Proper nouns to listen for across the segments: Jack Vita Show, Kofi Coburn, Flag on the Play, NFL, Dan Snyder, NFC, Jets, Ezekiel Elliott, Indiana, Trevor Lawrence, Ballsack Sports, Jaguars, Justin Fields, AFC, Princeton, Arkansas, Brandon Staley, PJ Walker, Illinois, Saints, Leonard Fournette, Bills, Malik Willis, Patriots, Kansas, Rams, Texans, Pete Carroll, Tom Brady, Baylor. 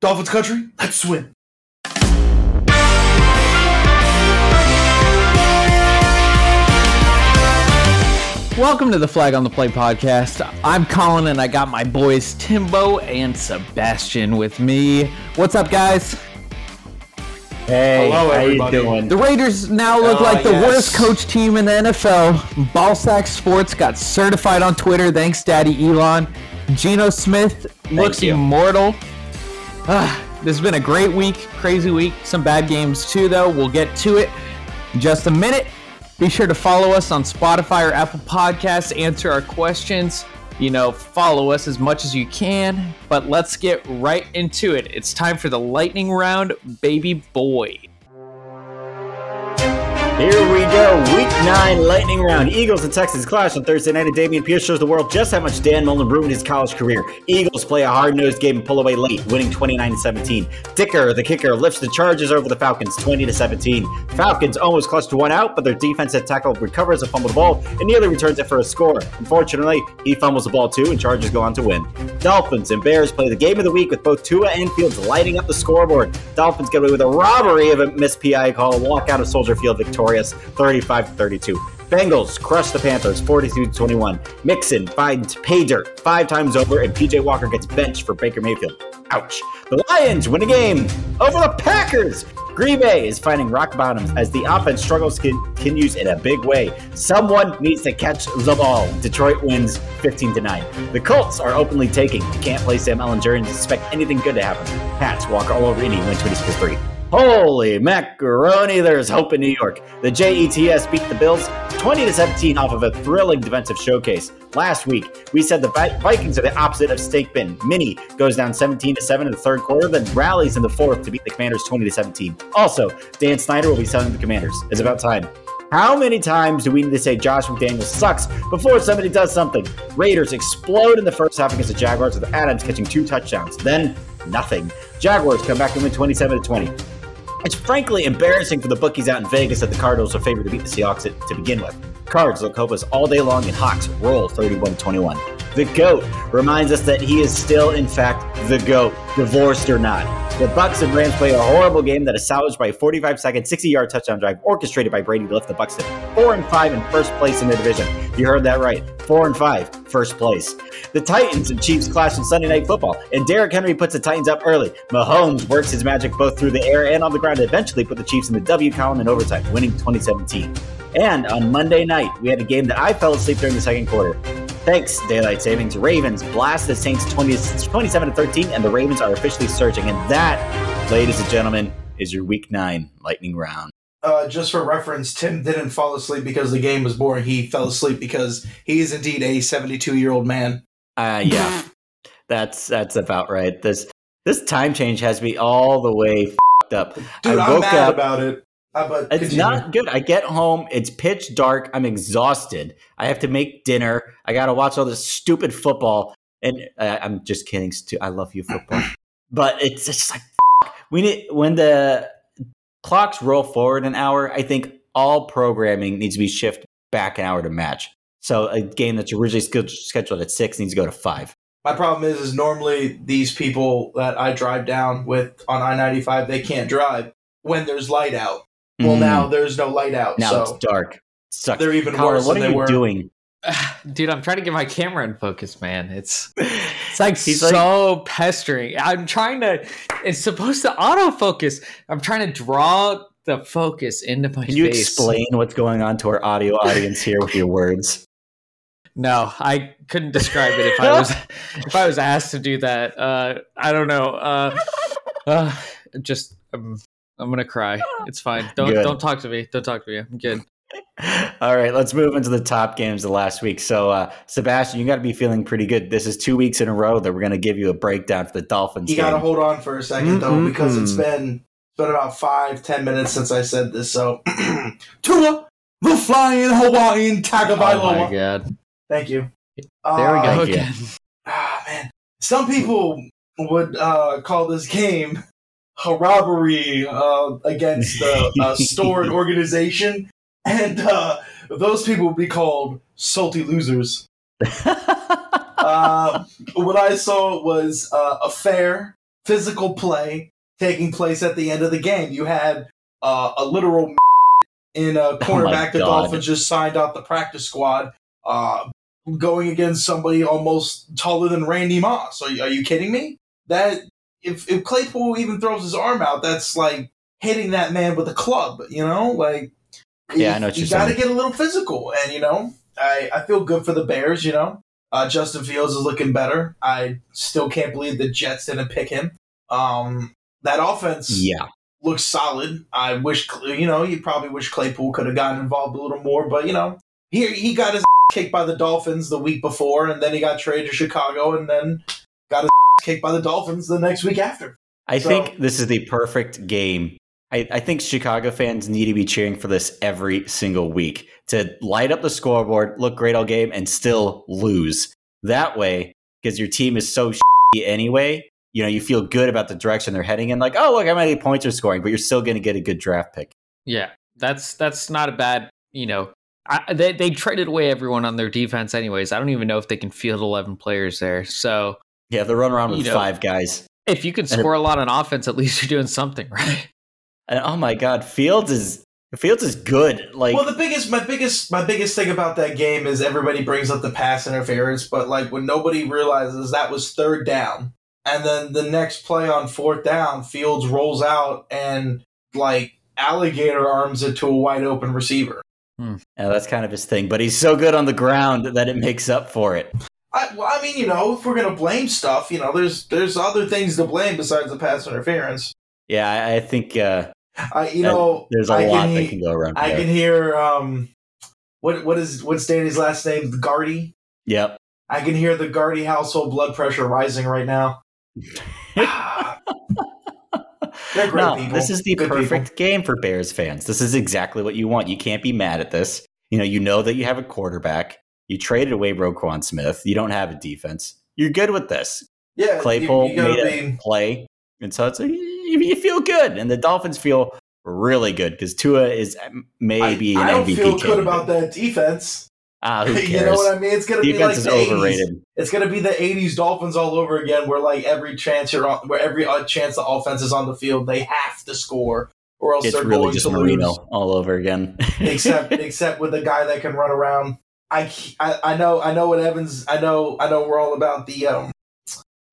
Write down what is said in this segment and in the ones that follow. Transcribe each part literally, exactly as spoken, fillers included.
Dolphins country, let's swim. Welcome to the Flag on the Play podcast. I'm Colin, and I got my boys Timbo and Sebastian with me. What's up, guys? Hey, hello, how you doing? The Raiders now look uh, like the yes. worst coach team in the N F L. Ballsack Sports got certified on Twitter. Thanks, Daddy Elon. Geno Smith looks immortal. Uh, this has been a great week, crazy week. Some bad games, too, though. We'll get to it in just a minute. Be sure to follow us on Spotify or Apple Podcasts. Answer our questions. You know, follow us as much as you can. But let's get right into it. It's time for the lightning round, baby boy. Here we go. Week nine lightning round. Eagles and Texans clash on Thursday night, and Damien Pierce shows the world just how much Dan Mullen ruined his college career. Eagles play a hard-nosed game and pull away late, winning twenty-nine to seventeen. Dicker, the kicker, lifts the Chargers over the Falcons, twenty to seventeen. Falcons almost clutched one out, but their defensive tackle recovers a fumbled ball and nearly returns it for a score. Unfortunately, he fumbles the ball too, and Chargers go on to win. Dolphins and Bears play the game of the week with both Tua and Fields lighting up the scoreboard. Dolphins get away with a robbery of a missed P I call, a walkout of Soldier Field victory. thirty-five to thirty-two. Bengals crush the Panthers forty-two to twenty-one. Mixon finds pay dirt five times over, and P J Walker gets benched for Baker Mayfield. Ouch. The Lions win a game over the Packers. Green Bay is finding rock bottoms as the offense struggles continues in a big way. Someone needs to catch the ball. Detroit wins fifteen to nine. The Colts are openly taking. Can't play Sam Ellinger and expect anything good to happen. Pats walk all over Indy, one twenty-six to three. Holy macaroni, there's hope in New York. The Jets beat the Bills twenty to seventeen off of a thrilling defensive showcase. Last week, we said the Vikings are the opposite of stake bin. Mini goes down seventeen to seven in the third quarter, then rallies in the fourth to beat the Commanders twenty to seventeen. Also, Dan Snyder will be selling the Commanders. It's about time. How many times do we need to say Josh McDaniels sucks before somebody does something? Raiders explode in the first half against the Jaguars with Adams catching two touchdowns. Then, nothing. Jaguars come back and win twenty-seven to twenty. It's frankly embarrassing for the bookies out in Vegas that the Cardinals are favored to beat the Seahawks to begin with. Cards look hopeless all day long, and Hawks roll thirty-one to twenty-one. The GOAT reminds us that he is still, in fact, the GOAT, divorced or not. The Bucs and Rams play a horrible game that is salvaged by a forty-five second, sixty yard touchdown drive orchestrated by Brady to lift the Bucs to four and five in first place in the division. You heard that right. four and five, first place. The Titans and Chiefs clash in Sunday Night Football, and Derrick Henry puts the Titans up early. Mahomes works his magic both through the air and on the ground to eventually put the Chiefs in the W column in overtime, winning twenty seventeen. And on Monday night, we had a game that I fell asleep during the second quarter. Thanks, Daylight Savings. Ravens blast the Saints twenty-seven to thirteen, and the Ravens are officially surging. And that, ladies and gentlemen, is your Week nine Lightning Round. Uh, just for reference, Tim didn't fall asleep because the game was boring. He fell asleep because he is indeed a seventy-two-year-old man. Uh, yeah, that's that's about right. This this time change has me all the way f***ed up. Dude, I woke I'm mad up, about it. Uh, but it's not good. I get home. It's pitch dark. I'm exhausted. I have to make dinner. I got to watch all this stupid football. And uh, I'm just kidding. Stu- I love you, football. But it's just like, f- we need, when the clocks roll forward an hour, I think all programming needs to be shifted back an hour to match. So a game that's originally scheduled at six needs to go to five. My problem is, is normally these people that I drive down with on I ninety-five, they can't drive when there's light out. Well, mm. now there's no light out. Now so it's dark. Sucks. They're even Colin, worse what than are they you were. Doing? Dude, I'm trying to get my camera in focus, man. It's it's like so like, pestering. I'm trying to. It's supposed to autofocus. I'm trying to draw the focus into my. Can face. You explain what's going on to our audio audience here with your words? No, I couldn't describe it if I was if I was asked to do that. Uh, I don't know. Uh, uh, just. Um, I'm gonna cry. It's fine. Don't good. don't talk to me. Don't talk to me. I'm good. All right, let's move into the top games of last week. So, uh, Sebastian, you got to be feeling pretty good. This is two weeks in a row that we're gonna give you a breakdown for the Dolphins. You got to hold on for a second mm-hmm. though, because it's been it's been about five ten minutes since I said this. So, Tua, the flying Hawaiian Tagovailoa. Oh my god! Thank you. There we go uh, again. Ah man, some people would uh, call this game. A robbery uh, against a, a stored organization, and uh, those people would be called salty losers. uh, what I saw was uh, a fair, physical play taking place at the end of the game. You had uh, a literal in a cornerback. Oh the Dolphins just signed out the practice squad uh, going against somebody almost taller than Randy Moss. Are, are you kidding me? That if, if Claypool even throws his arm out, that's like hitting that man with a club, you know? Like, yeah, you, I know what you're you got to get a little physical. And, you know, I, I feel good for the Bears, you know? Uh, Justin Fields is looking better. I still can't believe the Jets didn't pick him. Um, that offense yeah. looks solid. I wish, you know, you probably wish Claypool could have gotten involved a little more, but, you know, he, he got his kicked by the Dolphins the week before, and then he got traded to Chicago, and then got his kicked by the Dolphins the next week after. I so, think this is the perfect game. I, I think Chicago fans need to be cheering for this every single week to light up the scoreboard, look great all game, and still lose. That way, because your team is so shitty anyway, you know, you feel good about the direction they're heading in. Like, oh, look, how many points are scoring, but you're still going to get a good draft pick. Yeah, that's that's not a bad, you know, I, they, they traded away everyone on their defense anyways. I don't even know if they can field eleven players there. So, yeah, they run around with know, five guys. If you can score a lot on offense, at least you're doing something, right? And oh my God, Fields is Fields is good. Like, well, the biggest, my biggest, my biggest thing about that game is everybody brings up the pass interference, but like when nobody realizes that was third down, and then the next play on fourth down, Fields rolls out and like alligator arms it to a wide open receiver. Hmm. Yeah, that's kind of his thing, but he's so good on the ground that it makes up for it. I, well, I mean, you know, if we're gonna blame stuff, you know, there's there's other things to blame besides the pass interference. Yeah, I, I think. Uh, I you know there's a I lot can, that can go around. I there. can hear um what what is what's Danny's last name? Gardy? Yep. I can hear the Gardy household blood pressure rising right now. They're great no, people. This is the Good perfect people. game for Bears fans. This is exactly what you want. You can't be mad at this. You know, you know that you have a quarterback. You traded away Roquan Smith. You don't have a defense. You're good with this. Yeah. Claypool you, you made a be... play. And so it's like you feel good, and the Dolphins feel really good because Tua is maybe I, an I M V P. I don't feel candidate. good about that defense. Ah, who cares? You know what I mean? It's gonna defense be like is the overrated. eighties. It's gonna be the eighties Dolphins all over again, where like every chance you're on, where every chance the offense is on the field, they have to score, or else it's they're really going just to Marino lose all over again. except, except with a guy that can run around. I, I, I know, I know what Evans. I know, I know. We're all about the um,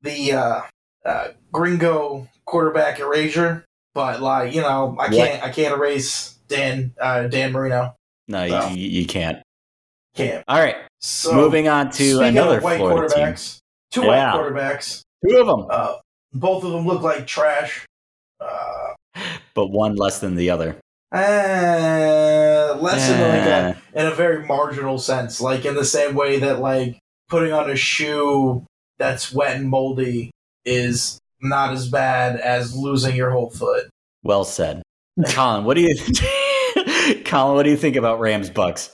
the uh, uh, Gringo quarterback erasure, but like you know, I can't, what? I can't erase Dan, uh, Dan Marino. No, so. you, you can't. Can't. All right. So moving on to another white Florida quarterbacks. Team. Two yeah. white quarterbacks. Two of them. Uh, both of them look like trash. Uh, but one less than the other. Uh, less uh. than like a, in a very marginal sense, like in the same way that like putting on a shoe that's wet and moldy is not as bad as losing your whole foot. Well said. Colin, what do you th- Colin, what do you think about Rams Bucks?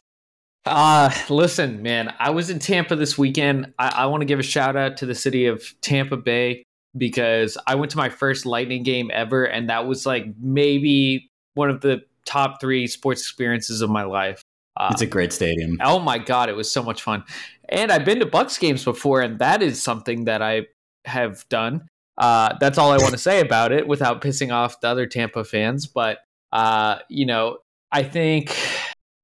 Uh, listen, man, I was in Tampa this weekend. I, I want to give a shout out to the city of Tampa Bay because I went to my first Lightning game ever, and that was like maybe one of the top three sports experiences of my life. Uh, it's a great stadium. Oh my God, it was so much fun. And I've been to Bucks games before, and that is something that I have done. Uh, that's all I want to say about it without pissing off the other Tampa fans. But, uh, you know, I think,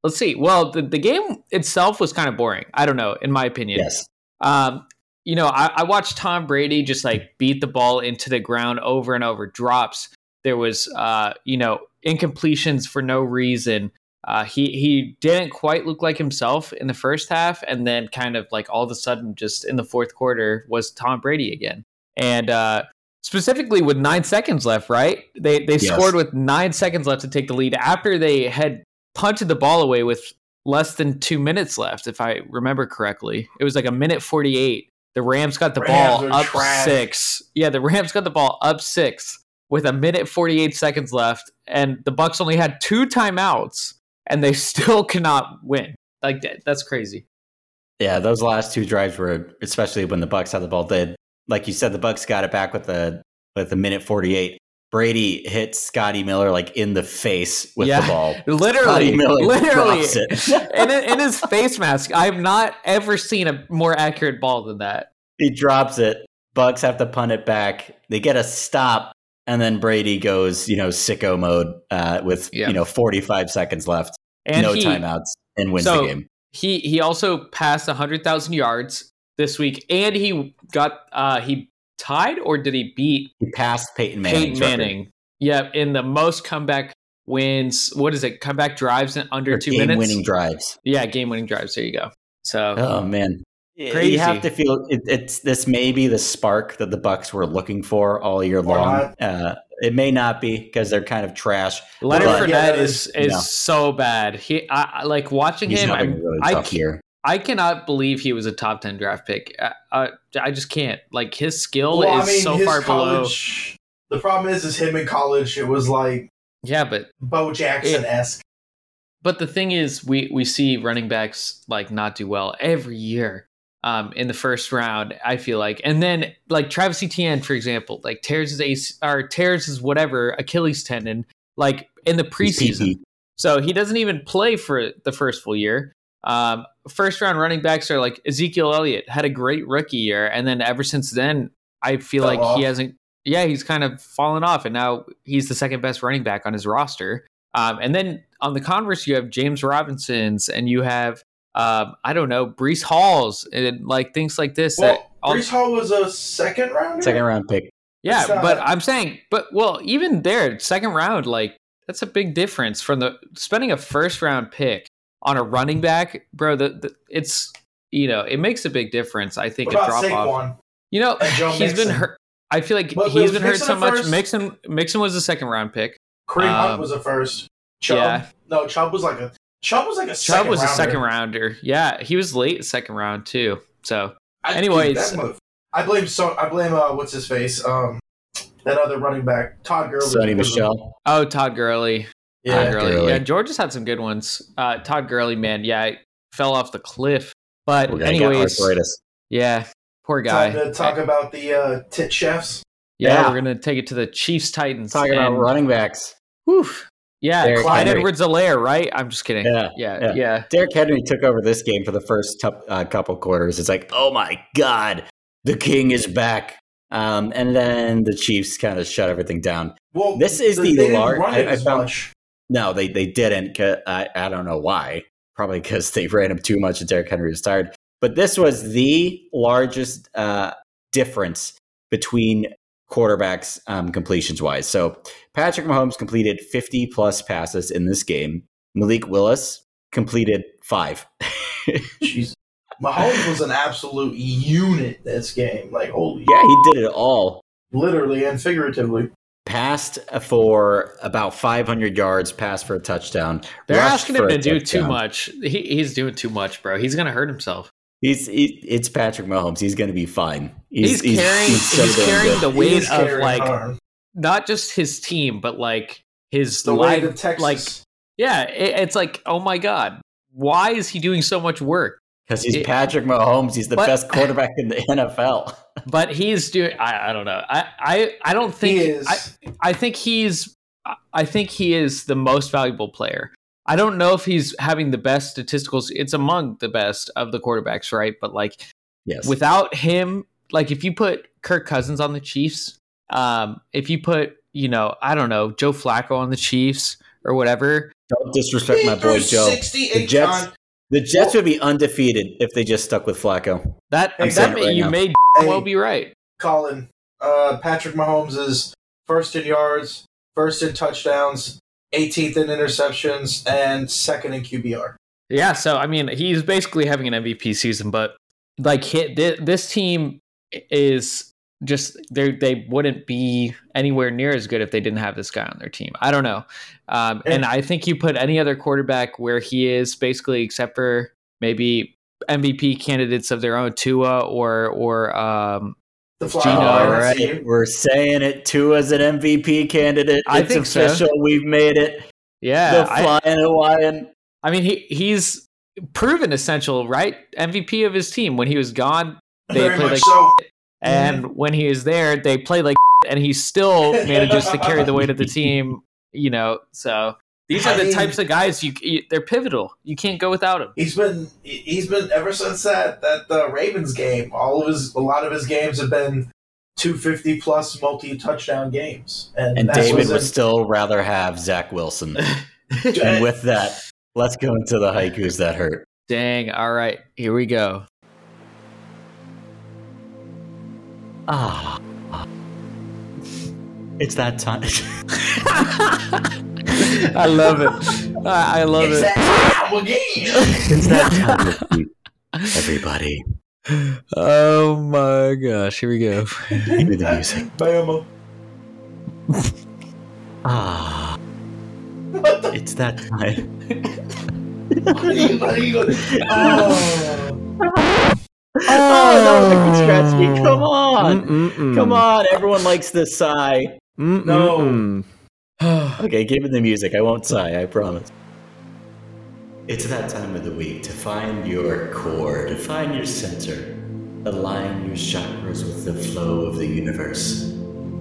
let's see. Well, the, the game itself was kind of boring. I don't know, in my opinion. Yes. Um, you know, I, I watched Tom Brady just like beat the ball into the ground over and over, drops. There was, uh, you know, incompletions for no reason. Uh, he, he didn't quite look like himself in the first half. And then kind of like all of a sudden, just in the fourth quarter, was Tom Brady again. And uh, specifically with nine seconds left, right? They they yes. scored with nine seconds left to take the lead after they had punted the ball away with less than two minutes left, if I remember correctly. It was like a minute forty-eight. The Rams got the Rams ball up trash. six. Yeah, the Rams got the ball up six with a minute forty-eight seconds left, and the Bucks only had two timeouts, and they still cannot win. Like that, that's crazy. Yeah, those last two drives were, especially when the Bucks had the ball, did. Like you said, the Bucks got it back with a with a minute forty-eight. Brady hits Scotty Miller like in the face with yeah, the ball. Literally, literally, and in, in his face mask. I've not ever seen a more accurate ball than that. He drops it. Bucks have to punt it back. They get a stop, and then Brady goes, you know, sicko mode uh, with yeah. you know forty-five seconds left, and no he, timeouts, and wins so the game. He he also passed a hundred thousand yards this week, and he got uh, he tied or did he beat? He passed Peyton Manning. Peyton Manning. Yeah, in the most comeback wins. What is it? Comeback drives in under or two game minutes. Game winning drives. Yeah, game winning drives. There you go. So. Oh man. Crazy. You have to feel it, it's this may be the spark that the Bucks were looking for all year long. Uh, it may not be because they're kind of trash. Leonard Fournette yeah, is is no. so bad. He I, like watching He's him. I'm, really I here. I cannot believe he was a top ten draft pick. I, I, I just can't. Like his skill well, is I mean, so far college, below. The problem is, is him in college. It was like yeah, but Bo Jackson-esque. It, but the thing is, we we see running backs like not do well every year. Um, in the first round, I feel like, and then like Travis Etienne, for example, like tears his ace or tears his whatever Achilles tendon, like in the preseason. So he doesn't even play for the first full year. Um, first round running backs are like Ezekiel Elliott had a great rookie year, and then ever since then, I feel Fell like off. he hasn't. Yeah, he's kind of fallen off, and now he's the second best running back on his roster. Um, and then on the converse, you have James Robinson's, and you have. Um, I don't know, Breece Hall's and like things like this. Well, that all, Breece Hall was a second round, second round pick. Yeah, not, but I'm saying, but well, even there, second round, like that's a big difference from the spending a first round pick on a running back, bro. The, the it's you know it makes a big difference. I think what a about drop Saquon off. You know, he's Mixon. been hurt. I feel like but, he's been Mixon hurt so much. First? Mixon Mixon was a second round pick. Kareem Hunt um, was a first. Chubb. Yeah. No, Chubb was like a. Chubb was like a Chubb second was rounder. a second rounder. Yeah, he was late second round too. So, I, anyways, dude, I blame so I blame uh, what's his face? Um, that other running back, Todd Gurley. Sonny Michel. Oh, Todd Gurley. Yeah, Todd Gurley. Gurley. Yeah, Georgia's had some good ones. Uh, Todd Gurley, man, yeah, I fell off the cliff. But We're anyways, yeah, poor guy. Time to talk I, about the uh, tit chefs. Yeah, yeah, we're gonna take it to the Chiefs Titans. Talking and, about running backs. Whew. Yeah, Derrick Clyde Edwards-Helaire, right? I'm just kidding. Yeah, yeah, yeah. yeah. Derrick Henry took over this game for the first t- uh, couple quarters. It's like, oh my God, the king is back. Um, and then the Chiefs kind of shut everything down. Well, this is the large. I, I found much. no, they they didn't. I I don't know why. Probably because they ran him too much and Derrick Henry was tired. But this was the largest uh, difference between. Quarterbacks um, completions wise. So Patrick Mahomes completed fifty plus passes in this game. Malik Willis completed five. Jeez. Mahomes was an absolute unit this game. Like, holy. Yeah, he did it all. Literally and figuratively. Passed for about five hundred yards, passed for a touchdown. They're asking him to do touchdown. too much. He, he's doing too much, bro. He's going to hurt himself. He's he, it's Patrick Mahomes. He's going to be fine. He's, he's carrying he's, so he's carrying the weight of carrying like hard. Not just his team, but like his the life. Weight of Texas. Like yeah, it, it's like oh my God, why is he doing so much work? Because he's it, Patrick Mahomes. He's the but, best quarterback in the N F L. But he's doing. I, I don't know. I, I, I don't think. He is. I I think he's. I think he is the most valuable player. I don't know if he's having the best statisticals. It's among the best of the quarterbacks, right? But like, yes. Without him, like if you put Kirk Cousins on the Chiefs, um, if you put, you know, I don't know, Joe Flacco on the Chiefs or whatever. Don't disrespect my boy Joe. The Jets, the Jets would be undefeated if they just stuck with Flacco. That, hey, that right you now. may hey, well be right. Colin, uh, Patrick Mahomes is first in yards, first in touchdowns. eighteenth in interceptions and second in Q B R. Yeah, so I mean, he's basically having an M V P season, but like this team is just they they wouldn't be anywhere near as good if they didn't have this guy on their team. I don't know, um, and, and I think you put any other quarterback where he is, basically, except for maybe M V P candidates of their own, Tua or or. Um, The Geno, all right. We're saying it. Tua's an M V P candidate. I it's think official. So. We've made it. Yeah, the flying Hawaiian. I mean, he he's proven essential, right? M V P of his team. When he was gone, they Very played like, so. and mm-hmm. when he was there, they played like, and he still manages to carry the weight of the team. You know, so these are I the mean, types of guys you, you. They're pivotal. You can't go without him. He's been he's been ever since that that the Ravens game. All of his a lot of his games have been two fifty plus multi-touchdown games. And, and David would still rather have Zach Wilson. And with that, let's go into the haikus that hurt. Dang. All right. Here we go. Ah. It's that time. I love it. I, I love it's it. That time again. It's that time of week, everybody. Oh my gosh. Here we go. Give me the music. Bye, Emma. Ah. What the? It's that time. What are you, what are you gonna... Oh. Oh, oh, that was a scratch me. Come on. Mm-mm-mm. Come on. Everyone likes this sigh. Mm-mm-mm. No. Okay, give me the music. I won't sigh. I promise. It's that time of the week to find your core, to find your center, align your chakras with the flow of the universe.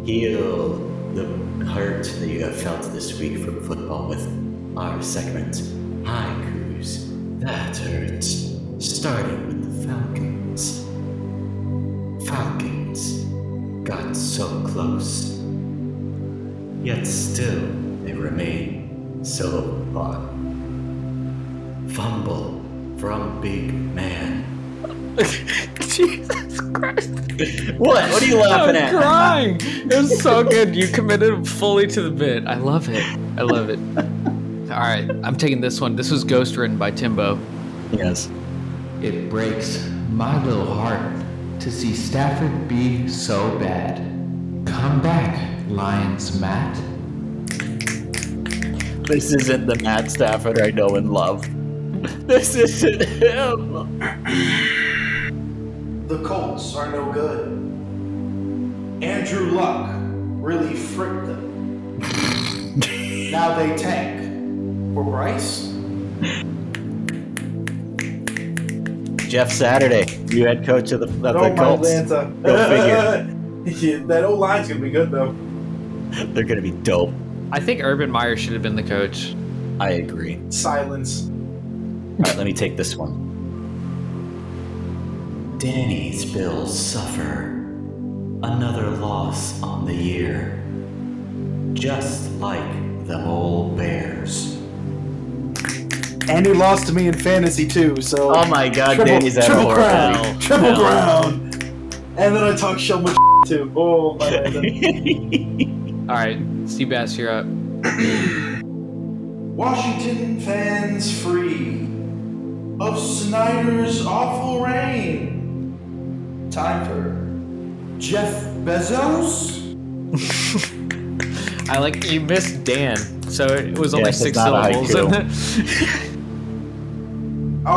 Heal the hurt that you have felt this week from football with our segment, Haikus That Hurts, starting with the Falcons. Falcons got so close, yet still they remain so far. Fumble from big man. Jesus Christ. What? What are you laughing I'm at? I'm crying. It was so good. You committed fully to the bit. I love it. I love it. All right. I'm taking this one. This was ghostwritten by Timbo. Yes. It breaks my little heart to see Stafford be so bad. Come back, Lions Matt. This isn't the Matt Stafford I know and love. This isn't him. The Colts are no good. Andrew Luck really fricked them. Now they tank for Bryce. Jeff Saturday, you head coach of the, of the Colts. Atlanta. Go figure. That old line's gonna be good though. They're gonna be dope. I think Urban Meyer should have been the coach. I agree. Silence. All right, let me take this one. Danny's Bills suffer another loss on the year, just like the old Bears. And he lost to me in fantasy too, so. Oh my God, triple, Danny's at horrible. Ground, triple no. ground, and then I talk so much too. Oh my God. All right, Steve Bass, you're up. Washington fans free of Snyder's awful reign. Time for Jeff Bezos. I like you missed Dan, so it was only yeah, six syllables. Oh,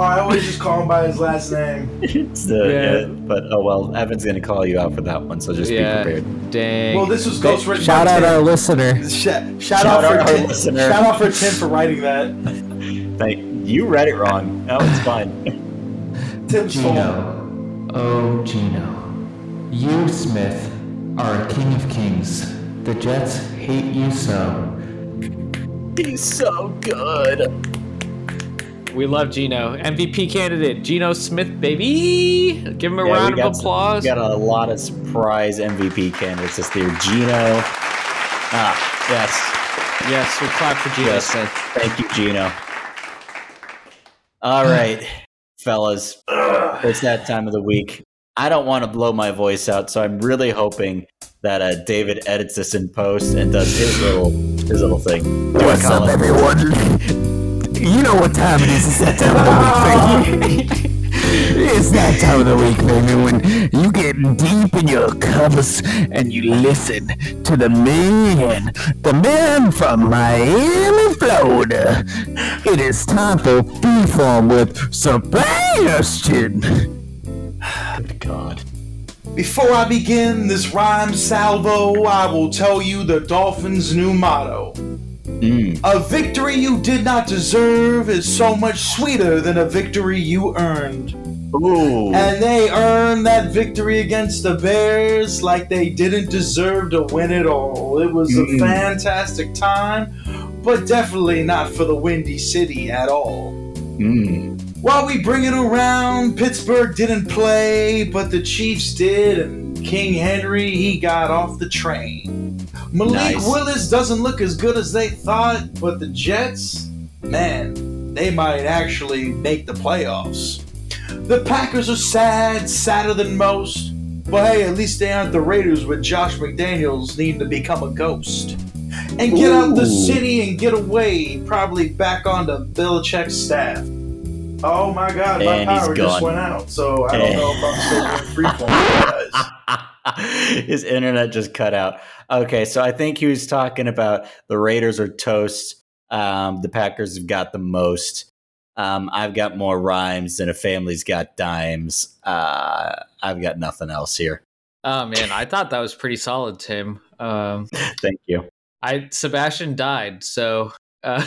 I always just call him by his last name. It's the, yeah. yeah, but oh well, Evan's gonna call you out for that one, so just yeah. be prepared. Dang. Well, this was ghostwritten. Shout out Tim. Our listener. Sh- shout, shout out, out for our Tim. listener. Shout out for Tim for writing that. Thank you. Read it wrong. No, it's fine. Tim's Geno. Oh, Geno, you Smith are a king of kings. The Jets hate you so. He's so good. We love Geno. M V P candidate, Geno Smith, baby. Give him a yeah, round of applause. Some, we got a lot of surprise M V P candidates this year. Geno. Ah, yes. Yes, we clap for Geno. Yes. Thank you, Geno. All right, fellas. It's that time of the week. I don't want to blow my voice out, so I'm really hoping that uh, David edits this in post and does his little his little thing. Do What's up, everyone? You know what time it is. It's that time of the week, baby. It's that time of the week, baby, when you get deep in your cups and you listen to the man, the man from Miami, Florida. It is time for Freeform with Sebastian. Good God. Before I begin this rhyme salvo, I will tell you the Dolphins' new motto. Mm. A victory you did not deserve is so much sweeter than a victory you earned. Ooh. And they earned that victory against the Bears like they didn't deserve to win it all. It was mm. a fantastic time, but definitely not for the Windy City at all. Mm. While we bring it around, Pittsburgh didn't play, but the Chiefs did, and King Henry, he got off the train. Malik nice. Willis doesn't look as good as they thought, but the Jets, man, they might actually make the playoffs. The Packers are sad, sadder than most, but hey, at least they aren't the Raiders with Josh McDaniels needing to become a ghost. And get Ooh. out the city and get away, probably back onto Belichick's staff. Oh my god, my and power just went out, so I don't know if I'm still doing freeform, guys. His internet just cut out. Okay, so I think he was talking about the Raiders are toast. Um, the Packers have got the most. Um, I've got more rhymes than a family's got dimes. Uh, I've got nothing else here. Oh, man, I thought that was pretty solid, Tim. Um, Thank you. I Sebastian died, so... Uh.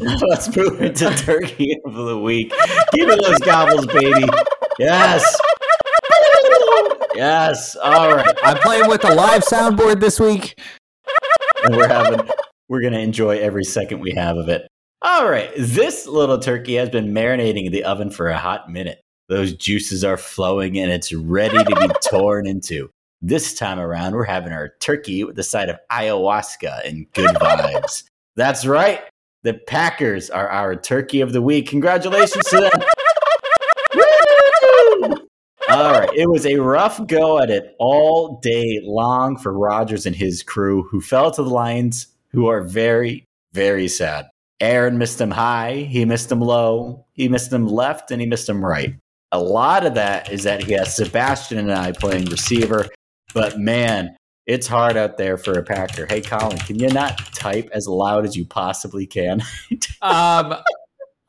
Let's move into Turkey of the Week. Give me those gobbles, baby. Yes. Yes. All right. I'm playing with a live soundboard this week. And we're having, we're going to enjoy every second we have of it. All right. This little turkey has been marinating in the oven for a hot minute. Those juices are flowing and it's ready to be torn into. This time around, we're having our turkey with the side of ayahuasca and good vibes. That's right. The Packers are our turkey of the week. Congratulations to them. All right. It was a rough go at it all day long for Rodgers and his crew, who fell to the Lions, who are very, very sad. Aaron missed him high. He missed him low. He missed him left, and he missed him right. A lot of that is that he has Sebastian and I playing receiver. But, man, it's hard out there for a Packer. Hey, Colin, can you not type as loud as you possibly can? um,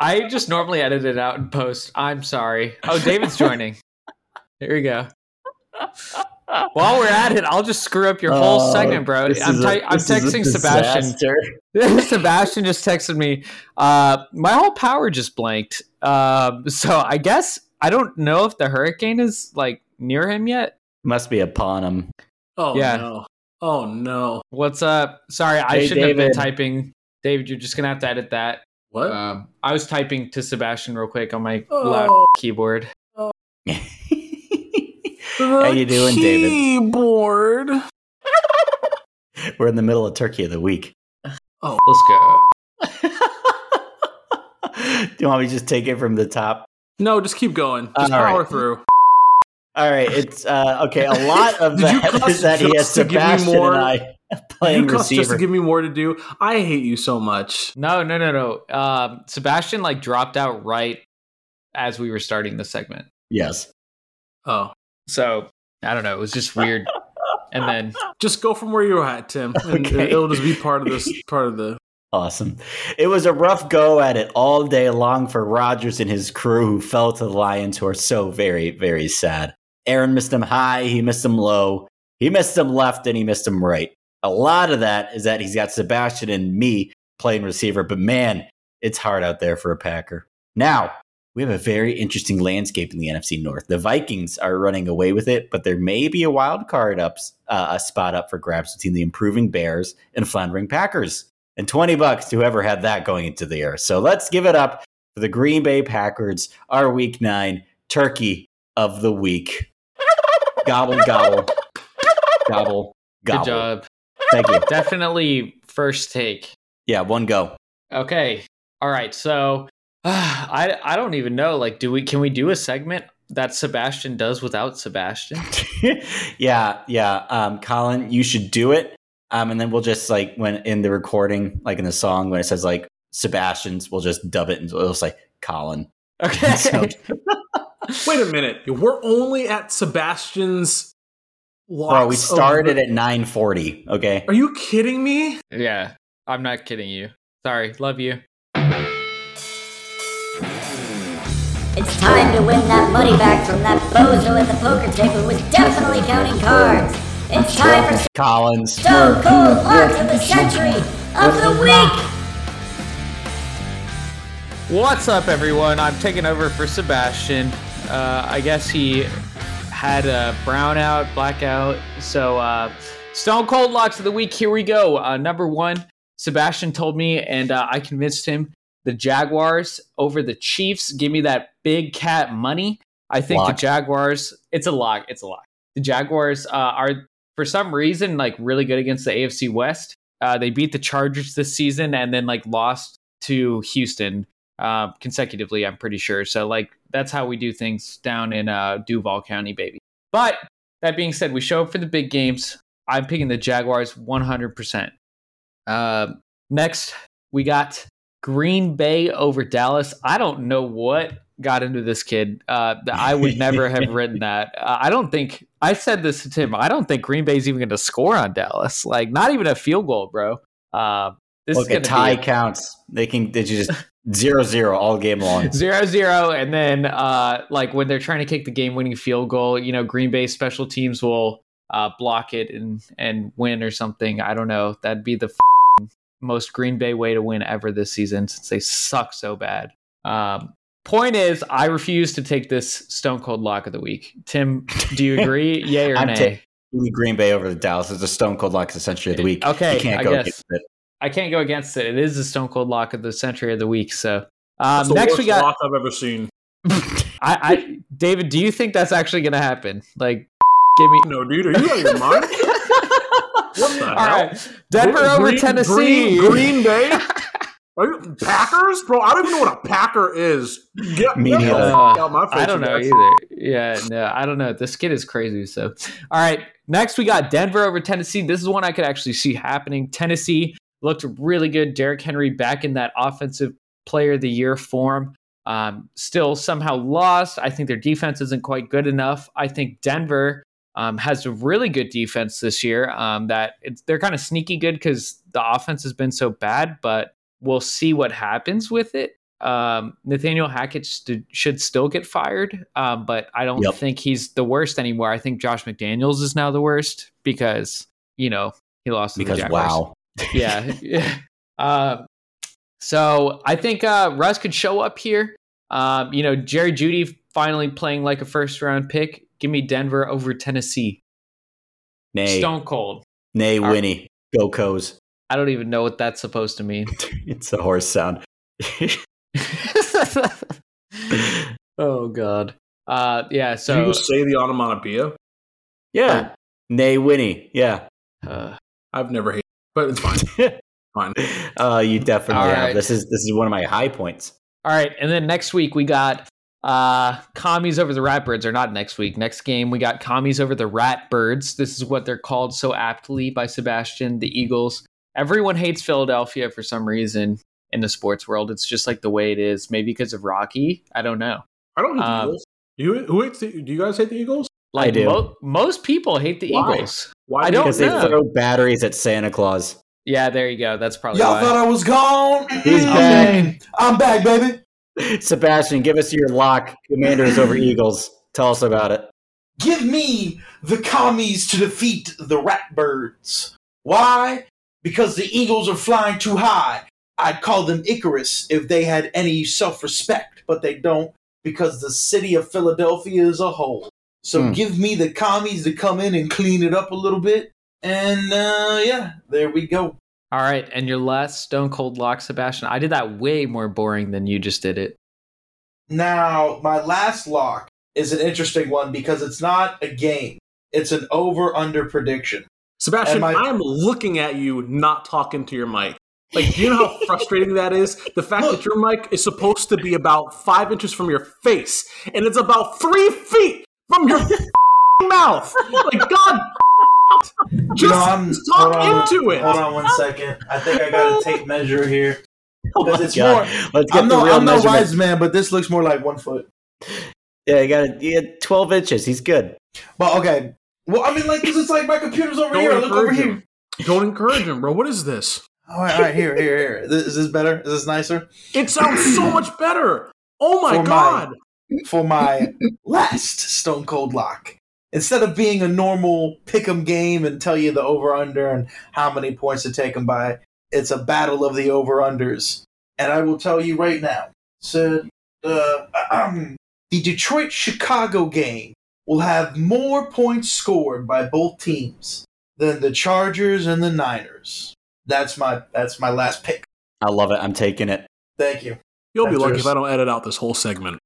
I just normally edit it out and post. I'm sorry. Oh, David's joining. Here we go. While we're at it, I'll just screw up your whole oh, segment, bro. I'm, t- a, I'm texting Sebastian. Sebastian just texted me. Uh, my whole power just blanked. Um, so I guess I don't know if the hurricane is like near him yet. Must be upon him. Oh, yeah. no. Oh, no. What's up? Sorry, I hey, shouldn't David. have been typing. David, you're just going to have to edit that. What? Um, I was typing to Sebastian real quick on my oh. loud keyboard. Oh. How you doing, David? Keyboard. We're in the middle of Turkey of the Week. Oh, let's go. Do you want me to just take it from the top? No, just keep going. Just uh, power right. through. All right, it's uh, okay. A lot of that is that he has Sebastian and I playing receiver. Just to give me more to do. I hate you so much. No, no, no, no. Um, Sebastian like dropped out right as we were starting the segment. Yes. Oh, so I don't know. It was just weird. And then just go from where you're at, Tim. And okay. It'll just be part of this. Part of the. Awesome. It was a rough go at it all day long for Rodgers and his crew, who fell to the Lions, who are so very, very sad. Aaron missed him high, he missed him low, he missed him left, and he missed him right. A lot of that is that he's got Sebastian and me playing receiver, but man, it's hard out there for a Packer. Now, we have a very interesting landscape in the N F C North. The Vikings are running away with it, but there may be a wild card up, uh, a spot up for grabs between the improving Bears and floundering Packers. And twenty bucks to whoever had that going into the air. So let's give it up for the Green Bay Packers, our week nine turkey of the week. Gobble, gobble, gobble, gobble. Good job. Thank you. Definitely first take. Yeah, one go. Okay. All right. So uh, I I don't even know. Like, do we can we do a segment that Sebastian does without Sebastian? yeah, yeah. Um, Colin, you should do it. Um, and then we'll just like when in the recording, like in the song, when it says like Sebastian's, we'll just dub it and it'll say Colin. Okay. So. Wait a minute. We're only at Sebastian's. Bro, we started over. At nine forty. Okay. Are you kidding me? Yeah, I'm not kidding you. Sorry. Love you. It's time to win that money back from that bozo at the poker table with definitely counting cards. It's time for Collins. Stone Cold Locks of the Century of the Week. What's up, everyone? I'm taking over for Sebastian. Uh, I guess he had a brownout, blackout. So, uh, Stone Cold Locks of the Week. Here we go. Uh, number one, Sebastian told me, and uh, I convinced him, the Jaguars over the Chiefs. Give me that big cat money. I think lock. The Jaguars. It's a lock. It's a lock. the Jaguars uh, are, for some reason, like really good against the A F C West. Uh, they beat the Chargers this season and then like lost to Houston uh, consecutively, I'm pretty sure. So like that's how we do things down in uh, Duval County, baby. But that being said, we show up for the big games. I'm picking the Jaguars one hundred percent. Uh, next, we got Green Bay over Dallas. I don't know what got into this kid. Uh, I would never have written that. Uh, I don't think, I said this to Tim, I don't think Green Bay's even going to score on Dallas. Like, not even a field goal, bro. Uh, this Look, is a tie be a- counts. They can they just zero zero all game long. zero zero, and then, uh, like, when they're trying to kick the game-winning field goal, you know, Green Bay special teams will uh, block it and, and win or something. I don't know. That'd be the f- most Green Bay way to win ever this season since they suck so bad. Um, Point is, I refuse to take this Stone Cold Lock of the Week. Tim, do you agree? Yay or I'm nay? I'm taking Green Bay over the Dallas. It's a Stone Cold Lock of the Century of the Week. Okay, you can't I go guess. Against it. I can't go against it. It is the Stone Cold Lock of the Century of the Week. So um, the next we got lock I've ever seen. I, I David, do you think that's actually going to happen? Like, give me no, dude. Are you out of your mind? What the All hell? Right. Denver green, over Tennessee. Green, green Bay. Are you, Packers? Bro, I don't even know what a Packer is. Get me the uh, f- out my face. I don't know guys. Either. Yeah, no, I don't know. This kid is crazy. So, all right. Next, we got Denver over Tennessee. This is one I could actually see happening. Tennessee looked really good. Derrick Henry back in that offensive player of the year form. Um, still somehow lost. I think their defense isn't quite good enough. I think Denver um, has a really good defense this year. Um, that it's, they're kind of sneaky good because the offense has been so bad, but we'll see what happens with it. Um, Nathaniel Hackett st- should still get fired, um, but I don't yep. think he's the worst anymore. I think Josh McDaniels is now the worst because, you know, he lost because, to the Jaguars. Wow. Yeah. uh, so I think uh, Russ could show up here. Um, you know, Jerry Jeudy finally playing like a first-round pick. Give me Denver over Tennessee. Nay. Stone cold. Nay, All Winnie. Right. Go Co's. I don't even know what that's supposed to mean. It's a horse sound. Oh, God. Uh, yeah, so... Did you say the onomatopoeia? Yeah. Oh. Nay, Winnie. Yeah. Uh, I've never hated it, but it's fine. Fine. Uh, you definitely right. have. This is, this is one of my high points. All right, and then next week we got uh, Commies over the Ratbirds, or not next week. Next game we got Commies over the Ratbirds. This is what they're called so aptly by Sebastian, the Eagles. Everyone hates Philadelphia for some reason in the sports world. It's just like the way it is. Maybe because of Rocky. I don't know. I don't hate um, the Eagles. Do you, who hates the, do you guys hate the Eagles? Like I do. Mo- most people hate the why? Eagles. Why? I don't because know. They throw batteries at Santa Claus. Yeah, there you go. That's probably Y'all why. Thought I was gone. He's back. I'm back, baby. Sebastian, give us your lock. Commanders over Eagles. Tell us about it. Give me the Commies to defeat the Ratbirds. Why? Because the Eagles are flying too high. I'd call them Icarus if they had any self-respect, but they don't because the city of Philadelphia is a whole. So mm. give me the Commies to come in and clean it up a little bit. And uh, yeah, there we go. All right, and your last Stone Cold Lock, Sebastian. I did that way more boring than you just did it. Now, my last lock is an interesting one because it's not a game. It's an over-under prediction. Sebastian, my- I'm looking at you not talking to your mic. Like, do you know how frustrating that is? The fact Look. that your mic is supposed to be about five inches from your face, and it's about three feet from your mouth. Like, God, just you know, I'm, talk on, into it. Hold on one second. I think I got a tape measure here. Oh it's more, Let's get I'm no, I'm no wise man, but this looks more like one foot. Yeah, you got you got twelve inches. He's good. Well, okay. Well, I mean, like, because it's like my computer's over Don't here. Look over him. here. Don't encourage him, bro. What is this? All right, all right. Here, here, here. Is this better? Is this nicer? It sounds so much better. Oh, my for God. My, for my last Stone Cold Lock, instead of being a normal pick'em game and tell you the over-under and how many points to take them by, it's a battle of the over-unders. And I will tell you right now. So, uh, um, the Detroit-Chicago game will have more points scored by both teams than the Chargers and the Niners. That's my that's my last pick. I love it. I'm taking it. Thank you. You'll that's be lucky yours. If I don't edit out this whole segment.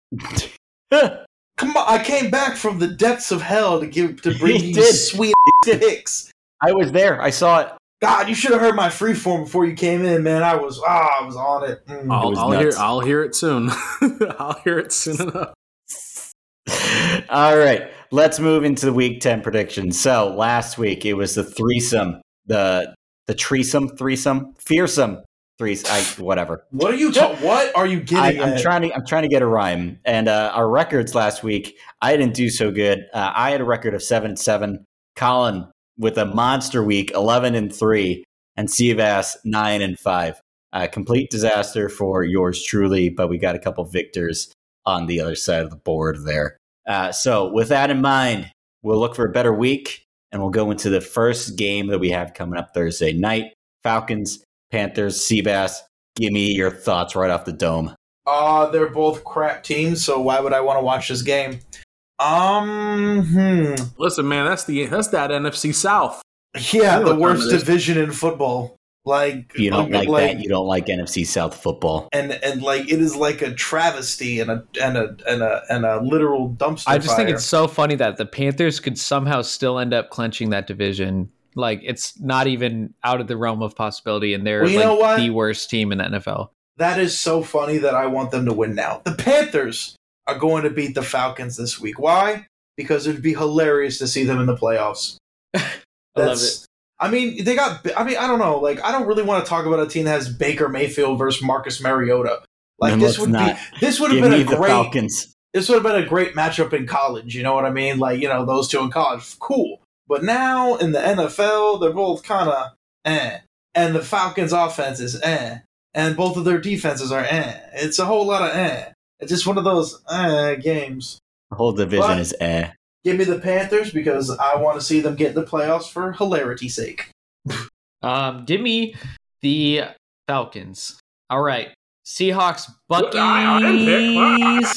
Come on, I came back from the depths of hell to give to bring you sweet picks. I was there. I saw it. God, you should have heard my freeform before you came in, man. I was, ah, I was on it. Mm, I'll, it I'll hear, I'll hear it soon. I'll hear it soon enough. All right, let's move into the Week ten predictions. So last week it was the threesome, the the treesome, threesome, fearsome, threesome, I, whatever. What are you? Ta- what are you getting? I, I'm at? trying to. I'm trying to get a rhyme. And uh, our records last week, I didn't do so good. Uh, I had a record of seven and seven. Colin, with a monster week, eleven and three, and Seabass, nine and five. Uh, complete disaster for yours truly, but we got a couple victors on the other side of the board there. Uh, so with that in mind, we'll look for a better week, and we'll go into the first game that we have coming up Thursday night. Falcons, Panthers, Seabass, give me your thoughts right off the dome. Uh, they're both crap teams, so why would I want to watch this game? Um. Hmm. Listen, man, that's the that's that N F C South. Yeah, the worst division in football. Like you don't like, like that. You don't like N F C South football. And and like it is like a travesty and a and a and a and a literal dumpster fire. I just think it's so funny that the Panthers could somehow still end up clinching that division. Like it's not even out of the realm of possibility, and they're like the worst team in the N F L. That is so funny that I want them to win now. The Panthers are going to beat the Falcons this week. Why? Because it would be hilarious to see them in the playoffs. That's, I love it. I mean, they got. I mean, I don't know. Like, I don't really want to talk about a team that has Baker Mayfield versus Marcus Mariota. Like, no, this would not. be. This would have been a great. Falcons. This would have been a great matchup in college. You know what I mean? Like, you know, those two in college, cool. But now in the N F L, they're both kind of eh, and the Falcons' offense is eh, and both of their defenses are eh. It's a whole lot of eh. It's just one of those uh, games. The whole division but is eh. Give me the Panthers because I want to see them get in the playoffs for hilarity's sake. um, give me the Falcons. All right. Seahawks, Buccaneers.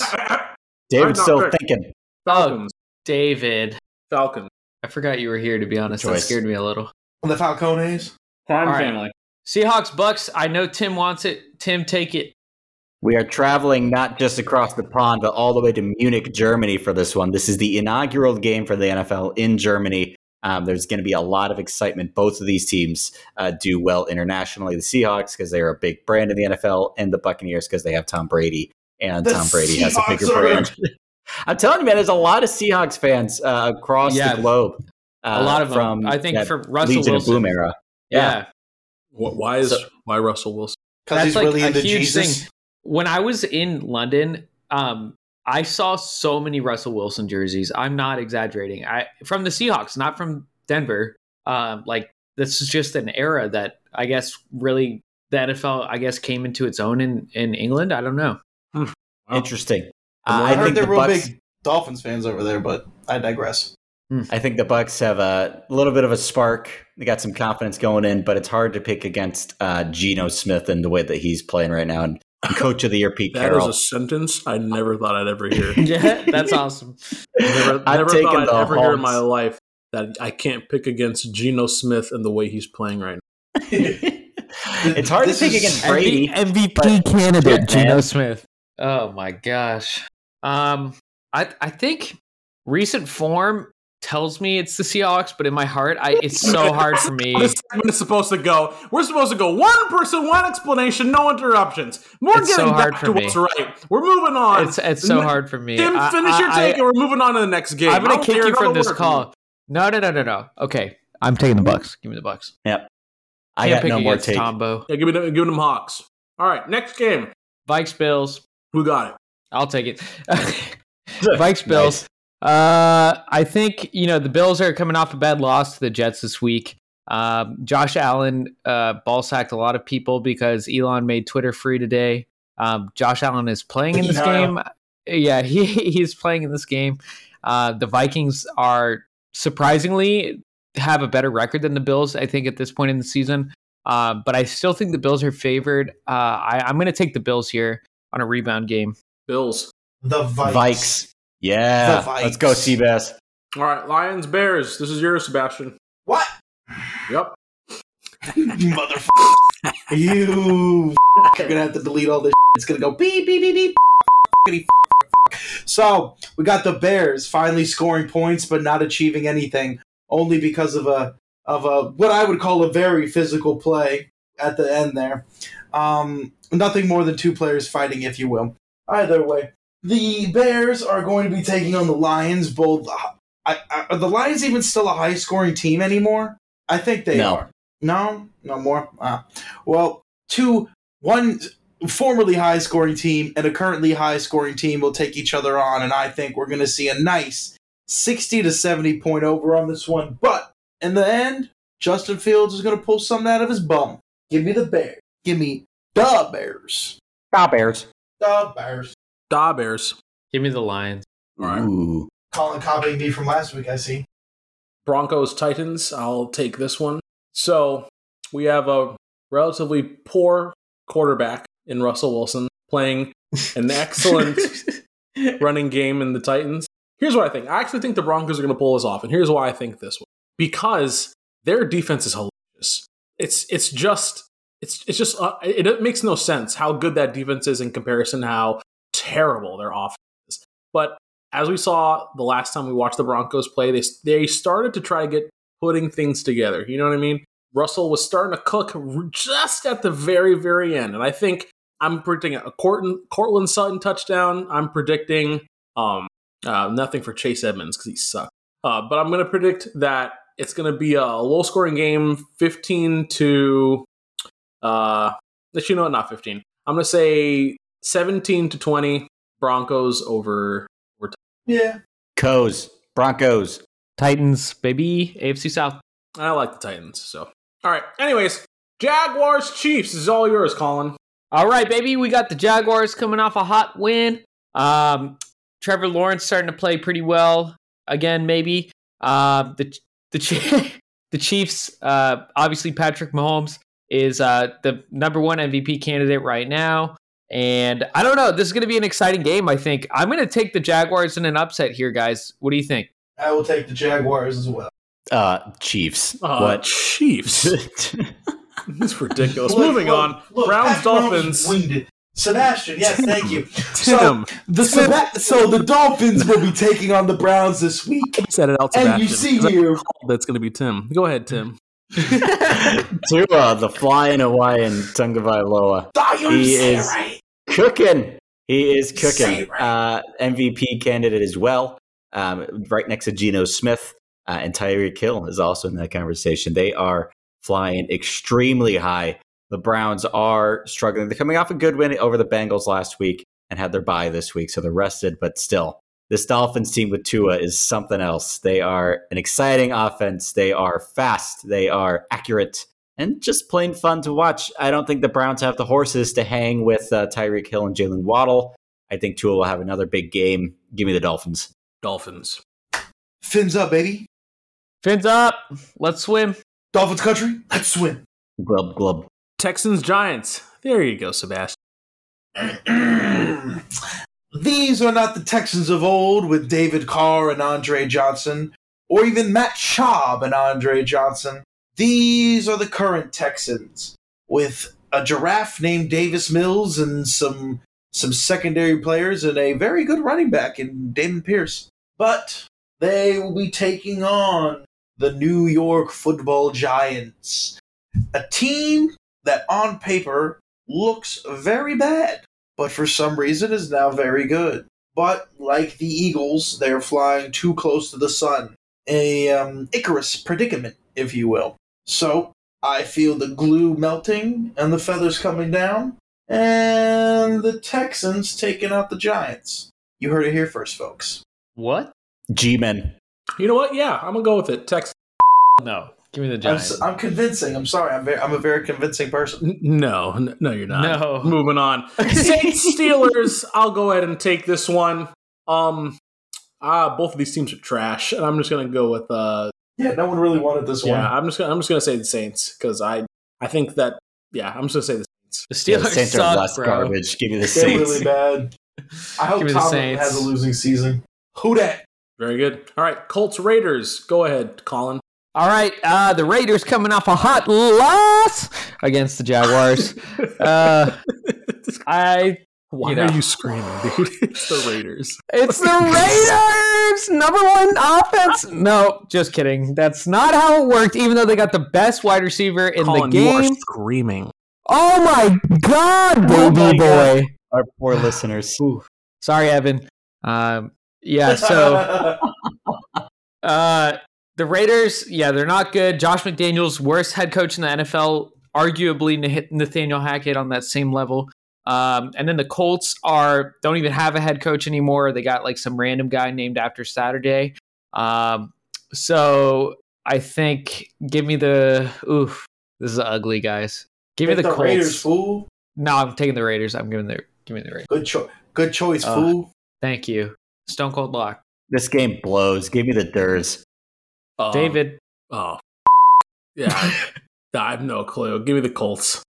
David's still pick. thinking. Falcons. Oh, David. Falcons. I forgot you were here, to be honest. That scared me a little. The Falcones. Time right. Family. Seahawks, Bucks. I know Tim wants it. Tim, take it. We are traveling not just across the pond, but all the way to Munich, Germany for this one. This is the inaugural game for the N F L in Germany. Um, there's going to be a lot of excitement. Both of these teams uh, do well internationally. The Seahawks, because they are a big brand in the N F L, and the Buccaneers, because they have Tom Brady, and the Tom Brady Seahawks has a bigger are... brand. I'm telling you, man, there's a lot of Seahawks fans uh, across yeah, the globe. Uh, a lot of from them. I think for Russell Legion Wilson. Boom era. Yeah. yeah. Why is so, why Russell Wilson? Because he's like really into Jesus. Thing. When I was in London, um, I saw so many Russell Wilson jerseys. I'm not exaggerating. I from the Seahawks, not from Denver. Um, like this is just an era that I guess really the N F L, I guess, came into its own in, in England. I don't know. Hmm. Wow. Interesting. Uh, I, I heard there the were Bucks, big Dolphins fans over there, but I digress. Hmm. I think the Bucks have a little bit of a spark. They got some confidence going in, but it's hard to pick against uh, Geno Smith and the way that he's playing right now. And Coach of the Year, Pete that Carroll. That is a sentence I never thought I'd ever hear. Yeah, that's awesome. Never, I've never thought I'd ever hear in my life that I can't pick against Geno Smith and the way he's playing right now. It's hard this to pick against Brady. M V P candidate, Geno Smith. Oh, my gosh. Um, I I think recent form tells me it's the Seahawks, but in my heart, I it's so hard for me. This segment is supposed to go. We're supposed to go one person, one explanation, no interruptions. We're it's getting so hard back for to me. What's right. We're moving on. It's, it's so hard for me. Tim, I, finish I, your take, I, and we're moving on to the next game. I'm gonna kick you from this call. No, no, no, no, no. Okay, I'm taking the Bucks. Give me the Bucks. Yep. I got no more take. Tombo. Yeah, give me, the, give them Hawks. All right, next game. Vikes Bills. Who got it? I'll take it. Vikes Bills. Nice. Uh, I think, you know, the Bills are coming off a bad loss to the Jets this week. Um, Josh Allen uh, ball sacked a lot of people because Elon made Twitter free today. Um, Josh Allen is playing in this no. game. Yeah, he he's playing in this game. Uh, the Vikings are surprisingly have a better record than the Bills, I think, at this point in the season. Uh, but I still think the Bills are favored. Uh, I, I'm going to take the Bills here on a rebound game. Bills. The Vikes. Vikes. Yeah, let's go, Seabass. All right, Lions, Bears. This is yours, Sebastian. What? Yep. Motherfucker. You. You're going to have to delete all this. Shit. It's going to go beep, beep, beep, beep. fuck. So we got the Bears finally scoring points but not achieving anything, only because of a of a what I would call a very physical play at the end there. Um, nothing more than two players fighting, if you will. Either way, the Bears are going to be taking on the Lions. Both I, I, are the Lions even still a high scoring team anymore? I think they no. are. No, no more. Ah. Well, two, one formerly high scoring team and a currently high scoring team will take each other on, and I think we're going to see a nice sixty to seventy point over on this one. But in the end, Justin Fields is going to pull something out of his bum. Give me the Bears. Give me the Bears. The Bears. The Bears. The Bears. Give me the Lions. All right. Ooh. Colin copying me from last week, I see. Broncos, Titans. I'll take this one. So we have a relatively poor quarterback in Russell Wilson playing an excellent running game in the Titans. Here's what I think. I actually think the Broncos are going to pull this off, and here's why I think this one. Because their defense is hilarious. It's it's just it's it's just uh, it, it makes no sense how good that defense is in comparison to how terrible their offense is. But as we saw the last time we watched the Broncos play, they they started to try to get putting things together. You know what I mean? Russell was starting to cook just at the very, very end. And I think I'm predicting a Cortland, Cortland Sutton touchdown. I'm predicting um, uh, nothing for Chase Edmonds because he sucked. Uh, but I'm going to predict that it's going to be a low-scoring game, fifteen to... Uh, let you know, not fifteen. I'm going to say seventeen to twenty, Broncos over... over yeah. Co's. Broncos. Titans, baby. A F C South. I like the Titans, so. All right. Anyways, Jaguars, Chiefs is all yours, Colin. All right, baby. We got the Jaguars coming off a hot win. Um, Trevor Lawrence starting to play pretty well again, maybe. Uh, the the the Chiefs, uh, obviously Patrick Mahomes is uh, the number one M V P candidate right now. And I don't know. This is going to be an exciting game, I think. I'm going to take the Jaguars in an upset here, guys. What do you think? I will take the Jaguars as well. Uh, Chiefs. Uh, what? Chiefs. It's ridiculous. Look, Moving look, on. Look, Browns, Dolphins. Winged. Sebastian, yes, thank you. Tim. So, the Seba- so the Dolphins will be taking on the Browns this week. Said it out, Sebastian. And you see here. That's going to be Tim. Go ahead, Tim. Tua, the flying Hawaiian Tagovailoa. He is right. cooking. He is cooking. Right. Uh, M V P candidate as well. Um, right next to Geno Smith uh, and Tyreek Hill is also in that conversation. They are flying extremely high. The Browns are struggling. They're coming off a good win over the Bengals last week and had their bye this week, so they're rested. But still, this Dolphins team with Tua is something else. They are an exciting offense. They are fast. They are accurate and just plain fun to watch. I don't think the Browns have the horses to hang with uh, Tyreek Hill and Jalen Waddle. I think Tua will have another big game. Give me the Dolphins. Dolphins. Fins up, baby. Fins up. Let's swim. Dolphins country. Let's swim. Glub, glub. Texans, Giants. There you go, Sebastian. These are not the Texans of old with David Carr and Andre Johnson, or even Matt Schaub and Andre Johnson. These are the current Texans with a giraffe named Davis Mills and some... some secondary players, and a very good running back in Damon Pierce. But they will be taking on the New York football Giants, a team that on paper looks very bad, but for some reason is now very good. But like the Eagles, they're flying too close to the sun, a um, Icarus predicament, if you will. So I feel the glue melting and the feathers coming down, and the Texans taking out the Giants. You heard it here first, folks. What? G-men. You know what? Yeah, I'm going to go with it. Texans. No. Give me the Giants. I'm, so, I'm convincing. I'm sorry. I'm, very, I'm a very convincing person. No. No, you're not. No. Moving on. Saints Steelers. I'll go ahead and take this one. Um, ah, both of these teams are trash, and I'm just going to go with... Uh, yeah, no one really wanted this yeah, one. Yeah, I'm just going I'm just going to say the Saints, because I, I think that... Yeah, I'm just going to say the The Steelers yeah, the suck, last bro. Garbage. Give me the Saints. They're really bad. I hope Tom has a losing season. Who dat? Very good. All right, Colts, Raiders. Go ahead, Colin. All right, uh, the Raiders coming off a hot loss against the Jaguars. uh, I Why you know. are you screaming, dude? It's the Raiders. It's the Raiders! Number one offense. No, just kidding. That's not how it worked, even though they got the best wide receiver in Colin, the game. You are screaming. Oh my God, baby oh boy. God. Our poor listeners. Sorry, Evan. Um, yeah, so uh, the Raiders, yeah, they're not good. Josh McDaniels, worst head coach in the N F L, arguably Nathaniel Hackett on that same level. Um, and then the Colts are don't even have a head coach anymore. They got like some random guy named after Saturday. Um, so I think give me the oof. This is ugly, guys. Give Take me the, the Colts. Raiders, fool. No, I'm taking the Raiders. I'm giving the give me the Raiders. Good choice. Good choice, uh, fool. Thank you, Stone Cold Lock. This game blows. Give me the Durs. Uh, David. Oh, yeah. I have no clue. Give me the Colts.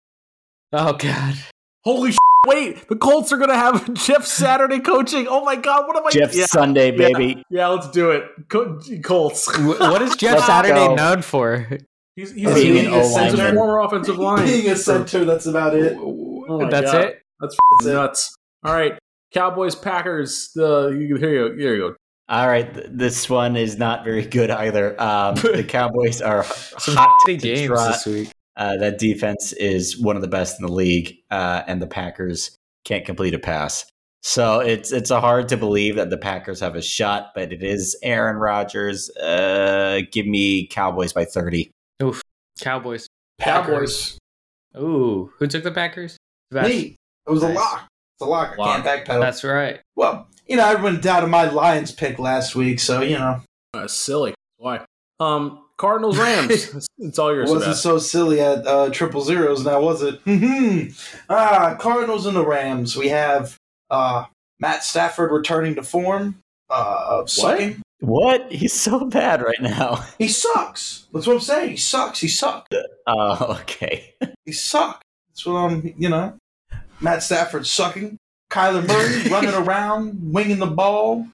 Oh God. Holy shit, wait, the Colts are going to have Jeff Saturday coaching. Oh my God, what am I... Jeff yeah, Sunday, baby. Yeah, yeah, let's do it. Co- Colts. What is Jeff Saturday go. known for? He's, he's being, being an O-lineman. Former offensive line. Being a center, that's about it. Oh that's God. it? That's, that's it. nuts. All right, Cowboys, Packers. Uh, here, you, here you go. All right, th- this one is not very good either. Um, the Cowboys are hot to games trot. This week. Uh, that defense is one of the best in the league, uh, and the Packers can't complete a pass. So it's it's a hard to believe that the Packers have a shot, but it is Aaron Rodgers. Uh, give me Cowboys by thirty. Oof. Cowboys. Packers. Packers. Ooh. Who took the Packers? Me. It was nice. a lock. It's a lock. lock. I can't backpedal. That's right. Well, you know, everyone doubted my Lions pick last week, so, you know. Uh, silly. Why? Um... Cardinals, Rams. It's all yours. It wasn't so silly at uh, triple zeros now, was it? Mm-hmm. Ah, Cardinals and the Rams. We have uh, Matt Stafford returning to form. Uh, sucking. What? what? He's so bad right now. He sucks. That's what I'm saying. He sucks. He sucked. Oh, uh, okay. He sucked. That's what I'm, you know. Matt Stafford sucking. Kyler Murray running around, winging the ball.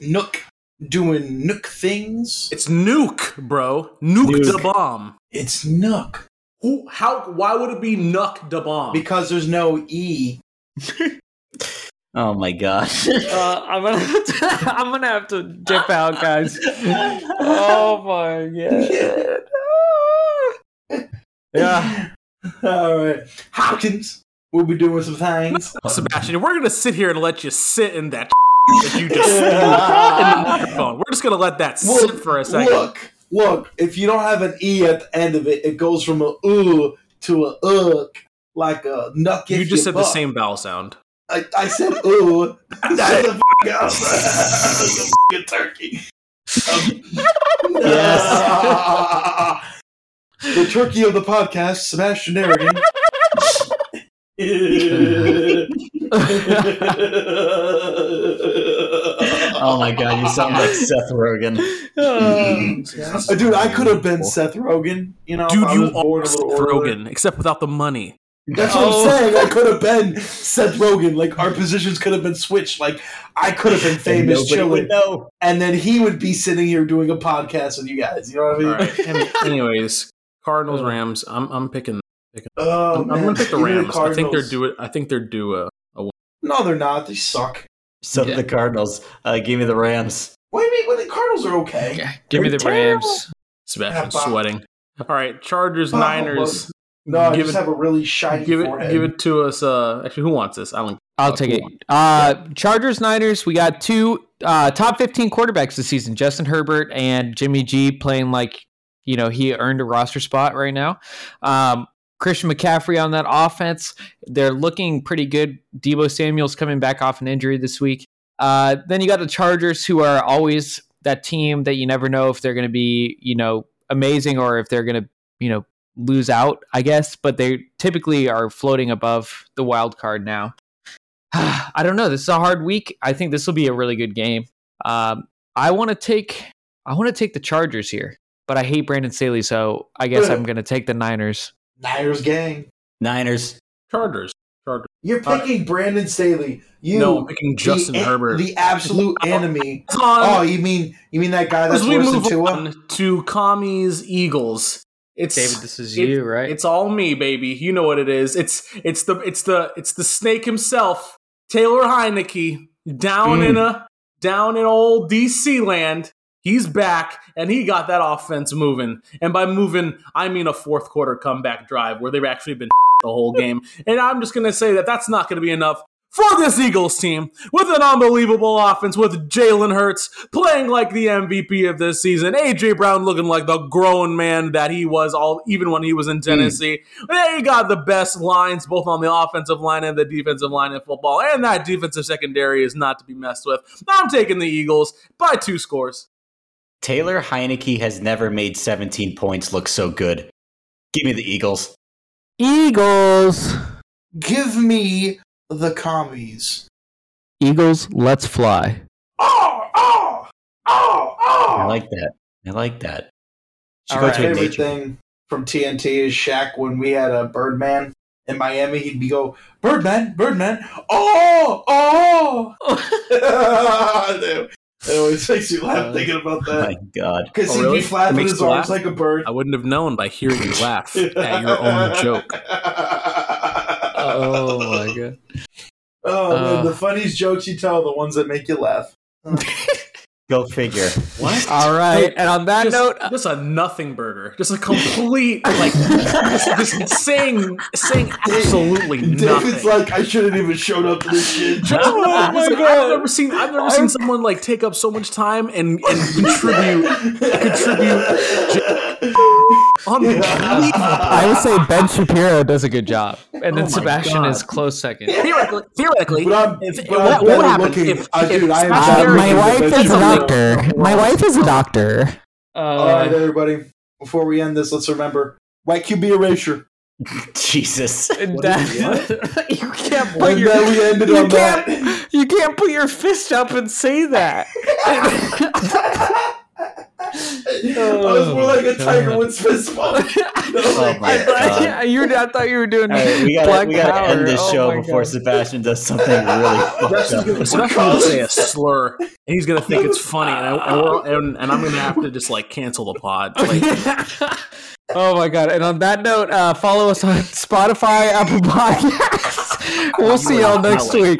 Nook. Doing Nook things. It's Nuke, bro. Nuke, nuke. Da bomb. It's Nook. Who? How? Why would it be Nuke da bomb? Because there's no E. Oh my gosh. uh, I'm gonna. Have to, I'm gonna have to dip out, guys. Oh my god. Yeah. All right, Hopkins. We'll be doing some things. No, Sebastian, we're gonna sit here and let you sit in that. That you just in the microphone. We're just gonna let that look, sit for a second. Look, look. If you don't have an e at the end of it, it goes from a ooh to a ugh, like a nuck. You just said buck. The same vowel sound. I, I said ooh. That is a turkey. Um, yes. Uh, the turkey of the podcast, Sebastian Harrigan. Oh my god, you sound like Seth Rogen. Uh, dude, I could have been Seth Rogen. You know, dude, you are Seth Rogen, except without the money. That's oh. what I'm saying. I could have been Seth Rogen. Like, our positions could have been switched. Like, I could have been famous chilling. And then he would be sitting here doing a podcast with you guys. You know what I mean? All right. Any- anyways, Cardinals, Rams. I'm I'm picking. Oh, I'm, I'm gonna pick the Rams. The I think they're due. I think they're due a, a. No, they're not. They suck. So yeah. The Cardinals. Uh, give me the Rams. What do you mean? Well, the Cardinals are okay. Yeah. Give they're me the terrible. Rams. Sebastian's yeah, sweating. All right, Chargers, Bob, Niners. No, give I just it, have a really shiny give it, forehead. Give it to us. Uh, actually, who wants this? I don't. I'll take it. Uh, yeah. Chargers, Niners. We got two uh, top fifteen quarterbacks this season: Justin Herbert and Jimmy G, playing like you know he earned a roster spot right now. Um, Christian McCaffrey on that offense. They're looking pretty good. Deebo Samuel's coming back off an injury this week. Uh, then you got the Chargers, who are always that team that you never know if they're going to be, you know, amazing or if they're going to, you know, lose out, I guess. But they typically are floating above the wild card now. I don't know. This is a hard week. I think this will be a really good game. Um, I want to take, I want to take the Chargers here, but I hate Brandon Staley, so I guess I'm going to take the Niners. Niners gang. Niners. Chargers. Chargers. You're picking uh, Brandon Staley. You no, I'm picking Justin the, Herbert. The absolute enemy. Oh, you mean you mean that guy that's worse than Tua? To commies, Eagles. It's David, this is it, you, right? It's all me, baby. You know what it is. It's it's the it's the it's the snake himself, Taylor Heineke down mm. in a down in old D C land. He's back, and he got that offense moving. And by moving, I mean a fourth quarter comeback drive where they've actually been the whole game. And I'm just going to say that that's not going to be enough for this Eagles team with an unbelievable offense with Jalen Hurts playing like the M V P of this season. A J Brown looking like the grown man that he was all even when he was in Tennessee. Mm. They got the best lines both on the offensive line and the defensive line in football. And that defensive secondary is not to be messed with. I'm taking the Eagles by two scores. Taylor Heineke has never made seventeen points look so good. Give me the Eagles. Eagles. Give me the Commies. Eagles, let's fly. Oh, oh, oh, oh. I like that. I like that. All right. My favorite thing from T N T is Shaq when we had a Birdman in Miami. He'd be go, Birdman, Birdman. Oh, oh. It always makes you laugh uh, thinking about that. My God. Because oh, he'd really? be flapping his arms laugh? like a bird. I wouldn't have known by hearing you laugh at your own joke. Oh, my God. Oh, uh, man, the funniest jokes you tell are the ones that make you laugh. Go figure. What? All right. And on that just, note, uh, just a nothing burger. Just a complete, like, just, just saying, saying absolutely David's nothing. David's like, I shouldn't even showed up to this shit. Just, oh my just, God. I've never seen, I've never I'm, seen someone like take up so much time and, and contribute, contribute. I would say Ben Shapiro does a good job, and then oh Sebastian God. is close second. Theoretically, theoretically but if, but what, what would happen if, uh, if dude, uh, my wife is a doctor? doctor. My wife is a doctor. Uh, All right, everybody. Before we end this, let's remember white Q B erasure. Jesus, that, you can't put your we ended you on can't, that. You can't put your fist up and say that. Oh, I was more like a God. Tiger Woods fist bump. No, oh like, I, I, I, I thought you were doing right, we gotta, black we gotta power. End this oh show before God. Sebastian does something really fucked up. Sebastian's gonna say a slur, and he's gonna think it's funny, and, I, and, and I'm gonna have to just like cancel the pod. Like. Oh my God! And on that note, uh, follow us on Spotify, Apple Podcasts. We'll see y'all next week.